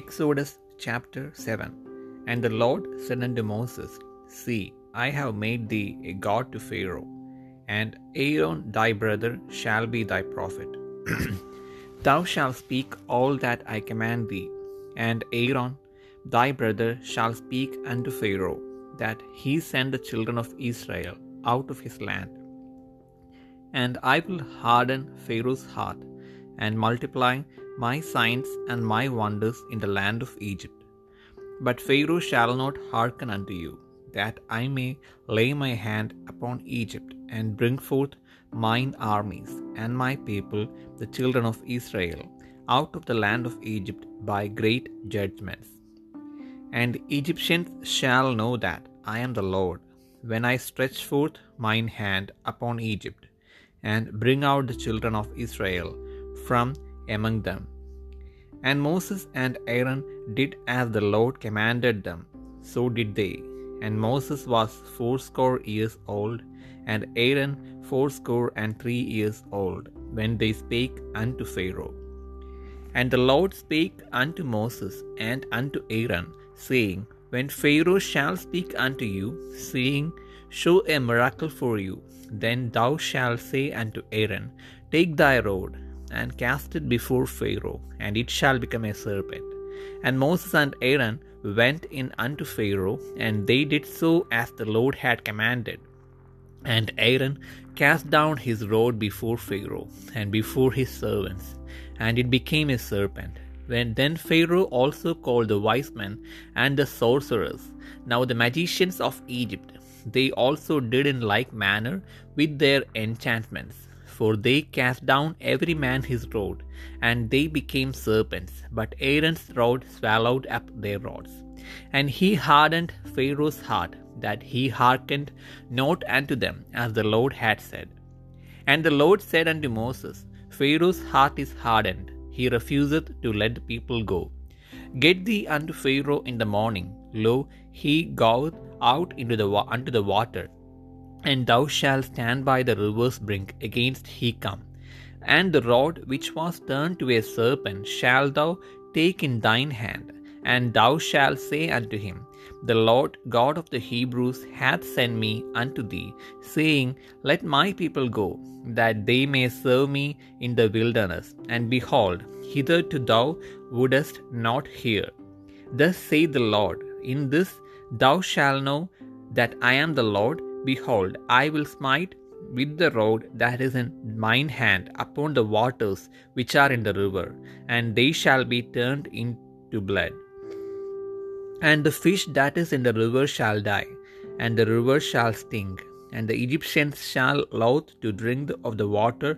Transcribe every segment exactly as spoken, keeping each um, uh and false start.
Exodus chapter seven. And the Lord said unto Moses, See, I have made thee a god to Pharaoh, and Aaron thy brother shall be thy prophet. Thou shalt speak all that I command thee, and Aaron thy brother shall speak unto Pharaoh, that he send the children of Israel out of his land. And I will harden Pharaoh's heart, and multiply my signs and my wonders in the land of Egypt. But Pharaoh shall not hearken unto you, that I may lay my hand upon Egypt, and bring forth mine armies and my people, the children of Israel, out of the land of Egypt by great judgments. And Egyptians shall know that I am the Lord, when I stretch forth mine hand upon Egypt, and bring out the children of Israel from among them. And Moses and Aaron did as the Lord commanded them, so did they. And Moses was fourscore years old, and Aaron fourscore and three years old, when they spake unto Pharaoh. And the Lord spake unto Moses and unto Aaron, saying, When Pharaoh shall speak unto you, saying, Show a miracle for you, then thou shalt say unto Aaron, Take thy rod, and cast it before Pharaoh, and it shall become a serpent. And Moses and Aaron went in unto Pharaoh, and they did so as the Lord had commanded. And Aaron cast down his rod before Pharaoh, and before his servants, and it became a serpent. When then Pharaoh also called the wise men and the sorcerers, now the magicians of Egypt. They also did in like manner with their enchantments, for they cast down every man his rod, and they became serpents. But Aaron's rod swallowed up their rods. And he hardened Pharaoh's heart, that he hearkened not unto them, as the Lord had said. And the Lord said unto Moses, Pharaoh's heart is hardened, he refuseth to let the people go. Get thee unto Pharaoh in the morning, lo, he goeth out into the unto the water, and thou shalt stand by the river's brink against he come. And the rod which was turned to a serpent shalt thou take in thine hand, and thou shalt say unto him, The Lord God of the Hebrews hath sent me unto thee, saying, Let my people go, that they may serve me in the wilderness. And behold, hitherto thou wouldest not hear. Thus saith the Lord, In this thou shalt know that I am the Lord. Behold, I will smite with the rod that is in mine hand upon the waters which are in the river, and they shall be turned into blood. And the fish that is in the river shall die, and the river shall stink, and the Egyptians shall loathe to drink of the water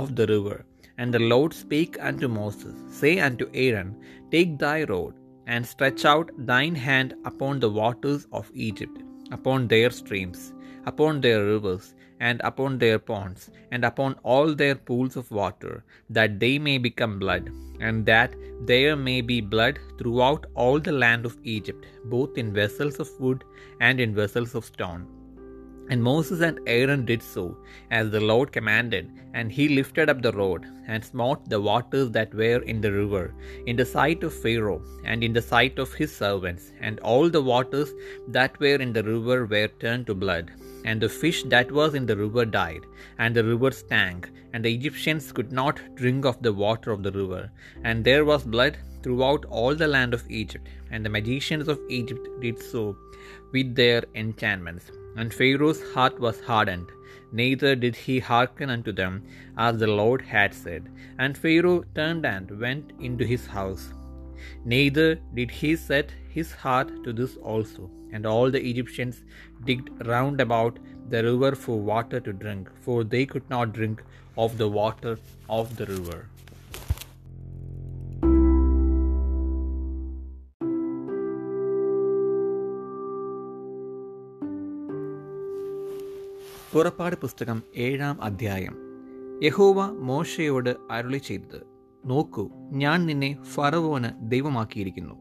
of the river. And the Lord spake unto Moses, Say unto Aaron, Take thy rod, and stretch out thine hand upon the waters of Egypt, upon their streams, upon their rivers, and upon their ponds, and upon all their pools of water, that they may become blood, and that there may be blood throughout all the land of Egypt, both in vessels of wood and in vessels of stone. And Moses and Aaron did so, as the Lord commanded, and he lifted up the rod, and smote the waters that were in the river, in the sight of Pharaoh, and in the sight of his servants, and all the waters that were in the river were turned to blood. And the fish that was in the river died, and the river stank, and the Egyptians could not drink of the water of the river. And there was blood throughout all the land of Egypt, and the magicians of Egypt did so with their enchantments. And Pharaoh's heart was hardened, neither did he hearken unto them, as the Lord had said. And Pharaoh turned and went into his house, neither did he set his heart to this also. And all the Egyptians digged round about the river for water to drink, for they could not drink of the water of the river. പുറപ്പാട് പുസ്തകം ഏഴാം അധ്യായം. യഹോവ മോശയോട് അരുളി ചെയ്തത്: നോക്കൂ, ഞാൻ നിന്നെ ഫറവോന് ദൈവമാക്കിയിരിക്കുന്നു.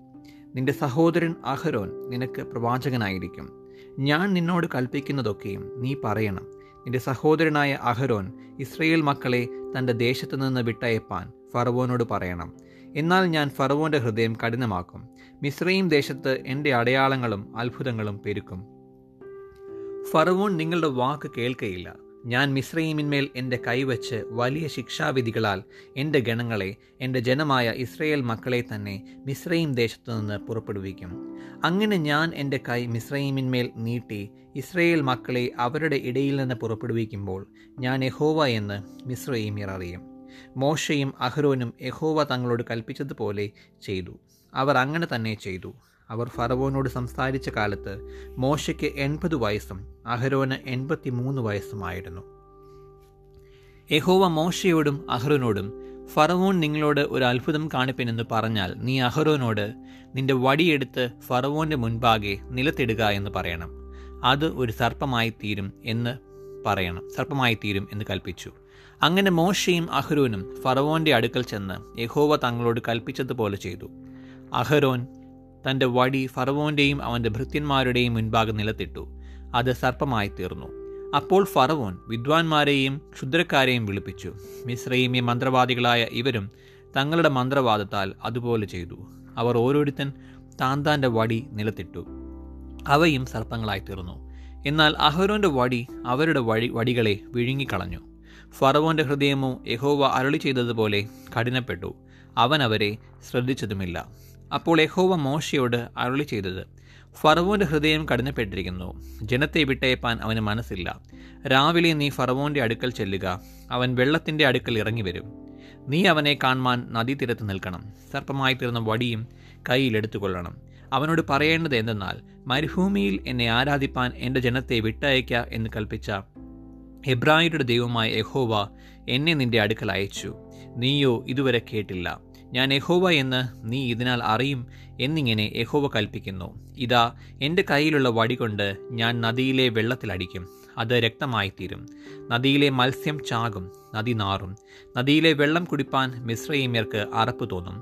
നിന്റെ സഹോദരൻ അഹരോൻ നിനക്ക് പ്രവാചകനായിരിക്കും. ഞാൻ നിന്നോട് കൽപ്പിക്കുന്നതൊക്കെയും നീ പറയണം. നിന്റെ സഹോദരനായ അഹരോൻ ഇസ്രയേൽ മക്കളെ തൻ്റെ ദേശത്തു നിന്ന് വിട്ടയപ്പാൻ ഫറവോനോട് പറയണം. എന്നാൽ ഞാൻ ഫറവോൻ്റെ ഹൃദയം കഠിനമാക്കും. മിസ്രയീം ദേശത്ത് എൻ്റെ അടയാളങ്ങളും അത്ഭുതങ്ങളും പെരുക്കും. ഫറവോൻ നിങ്ങളുടെ വാക്ക് കേൾക്കയില്ല. ഞാൻ മിസ്രയീമിന്മേൽ എൻ്റെ കൈവച്ച് വലിയ ശിക്ഷാവിധികളാൽ എൻ്റെ ഗണങ്ങളെ, എൻ്റെ ജനമായ ഇസ്രയേൽ മക്കളെ തന്നെ മിസ്രയീം ദേശത്തു നിന്ന് പുറപ്പെടുവിക്കും. അങ്ങനെ ഞാൻ എൻ്റെ കൈ മിസ്രയീമിന്മേൽ നീട്ടി ഇസ്രയേൽ മക്കളെ അവരുടെ ഇടയിൽ നിന്ന് പുറപ്പെടുവിക്കുമ്പോൾ ഞാൻ യഹോവ എന്ന് മിസ്രയീമ്യർ അറിയും. മോശയും അഹ്റോനും യഹോവ തങ്ങളോട് കൽപ്പിച്ചതുപോലെ ചെയ്തു. അവർ അങ്ങനെ തന്നെ ചെയ്തു. അവർ ഫറവോനോട് സംസാരിച്ച കാലത്ത് മോശയ്ക്ക് എൺപത് വയസ്സും അഹ്റോന് എൺപത്തി മൂന്ന് വയസ്സുമായിരുന്നു. യഹോവ മോശയോടും അഹ്റോനോടും, ഫറവോൻ നിങ്ങളോട് ഒരു അത്ഭുതം കാണിപ്പിനെന്ന് പറഞ്ഞാൽ നീ അഹ്റോനോട് നിന്റെ വടിയെടുത്ത് ഫറവോൻ്റെ മുൻപാകെ നിലത്തിടുക എന്ന് പറയണം. അത് ഒരു സർപ്പമായി തീരും എന്ന് പറയണം സർപ്പമായി തീരും എന്ന് കൽപ്പിച്ചു. അങ്ങനെ മോശയും അഹ്റോനും ഫറവോൻ്റെ അടുക്കൽ ചെന്ന് യഹോവ തങ്ങളോട് കൽപ്പിച്ചതുപോലെ ചെയ്തു. അഹ്റോൻ തൻ്റെ വടി ഫറവോൻ്റെയും അവൻ്റെ ഭൃത്യന്മാരുടെയും മുൻപാകെ നിലത്തിട്ടു. അത് സർപ്പമായി തീർന്നു. അപ്പോൾ ഫറവോൻ വിദ്വാൻമാരെയും ക്ഷുദ്രക്കാരെയും വിളിപ്പിച്ചു. മിസ്രയീമ്യ മന്ത്രവാദികളായ ഇവരും തങ്ങളുടെ മന്ത്രവാദത്താൽ അതുപോലെ ചെയ്തു. അവർ ഓരോരുത്തൻ താൻ താൻ്റെ വടി നിലത്തിട്ടു. അവയും സർപ്പങ്ങളായി തീർന്നു. എന്നാൽ അഹ്റോൻ്റെ വടി അവരുടെ വഴി വടികളെ വിഴുങ്ങിക്കളഞ്ഞു. ഫറവോൻ്റെ ഹൃദയമോ യഹോവ അരുളി ചെയ്തതുപോലെ കഠിനപ്പെട്ടു. അവൻ അവരെ ശ്രദ്ധിച്ചതുമില്ല. അപ്പോൾ യഹോവ മോശയോട് അരുളി ചെയ്തത്, ഫറവോൻ്റെ ഹൃദയം കഠിനപ്പെട്ടിരിക്കുന്നു, ജനത്തെ വിട്ടയപ്പാൻ അവന് മനസ്സില്ല. രാവിലെ നീ ഫറവോൻ്റെ അടുക്കൽ ചെല്ലുക, അവൻ വെള്ളത്തിൻ്റെ അടുക്കൽ ഇറങ്ങി വരും. നീ അവനെ കാണുവാൻ നദീതീരത്ത് നിൽക്കണം. സർപ്പമായി തീർന്ന വടിയും കയ്യിലെടുത്തുകൊള്ളണം. അവനോട് പറയേണ്ടത് എന്തെന്നാൽ, മരുഭൂമിയിൽ എന്നെ ആരാധിപ്പാൻ എൻ്റെ ജനത്തെ വിട്ടയക്കുക എന്ന് കൽപ്പിച്ച എബ്രായരുടെ ദൈവമായ യഹോവ എന്നെ നിന്റെ അടുക്കൽ അയച്ചു. നീയോ ഇതുവരെ കേട്ടില്ല. ഞാൻ യഹോവ എന്ന് നീ ഇതിനാൽ അറിയും എന്നിങ്ങനെ യഹോവ കൽപ്പിക്കുന്നു. ഇതാ, എൻ്റെ കയ്യിലുള്ള വടികൊണ്ട് ഞാൻ നദിയിലെ വെള്ളത്തിലടിക്കും. അത് രക്തമായിത്തീരും. നദിയിലെ മത്സ്യം ചാകും, നദി നാറും. നദിയിലെ വെള്ളം കുടിപ്പാൻ മിസ്രയീമ്യർക്ക് അറപ്പ് തോന്നും.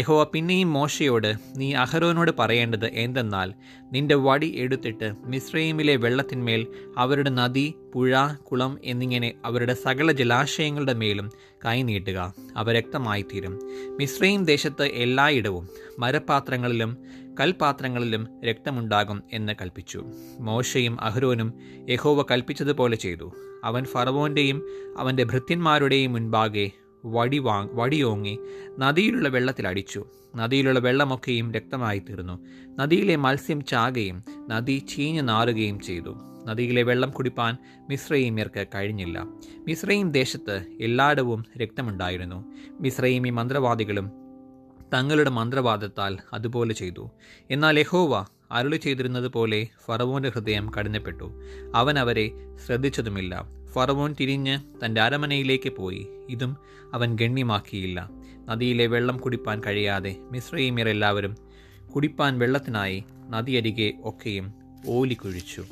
യഹോവ പിന്നെയും മോശയോട്, നീ അഹ്റോനോട് പറയേണ്ടത് എന്തെന്നാൽ, നിന്റെ വടി എടുത്തിട്ട് മിസ്രയീമിലെ വെള്ളത്തിന്മേൽ, അവരുടെ നദി, പുഴ, കുളം എന്നിങ്ങനെ അവരുടെ സകല ജലാശയങ്ങളുടെ മേലും കൈനീട്ടുക. അവ രക്തമായിത്തീരും. മിസ്രയീം ദേശത്ത് എല്ലായിടവും മരപാത്രങ്ങളിലും കൽപാത്രങ്ങളിലും രക്തമുണ്ടാകും എന്ന് കൽപ്പിച്ചു. മോശയും അഹ്റോനും യഹോവ കൽപ്പിച്ചതുപോലെ ചെയ്തു. അവൻ ഫറവോൻ്റെയും അവൻ്റെ ഭൃത്യന്മാരുടെയും മുൻപാകെ വടി വാ വടിയോങ്ങി നദിയിലുള്ള വെള്ളത്തിലടിച്ചു. നദിയിലുള്ള വെള്ളമൊക്കെയും രക്തമായി തീർന്നു. നദിയിലെ മത്സ്യം ചാകുകയും നദി ചീഞ്ഞു നാറുകയും ചെയ്തു. നദിയിലെ വെള്ളം കുടിപ്പാൻ മിസ്രയീമ്യർക്ക് കഴിഞ്ഞില്ല. മിസ്രയീം ദേശത്ത് എല്ലായിടവും രക്തമുണ്ടായിരുന്നു. മിസ്രയീമി മന്ത്രവാദികളും തങ്ങളുടെ മന്ത്രവാദത്താൽ അതുപോലെ ചെയ്തു. എന്നാൽ യഹോവ അരുളി ചെയ്തിരുന്നത് പോലെ ഫറവോൻ്റെ ഹൃദയം കഠിനപ്പെട്ടു. അവൻ അവരെ ശ്രദ്ധിച്ചതുമില്ല. ഫറവോൻ തിരിഞ്ഞ് തൻ്റെ അരമനയിലേക്ക് പോയി. ഇതും അവൻ ഗണ്യമാക്കിയില്ല. നദിയിലെ വെള്ളം കുടിപ്പാൻ കഴിയാതെ മിസ്രയീമ്യർ എല്ലാവരും കുടിപ്പാൻ വെള്ളത്തിനായി നദിയരികെ ഒക്കെയും ഓലി കുഴിച്ചു.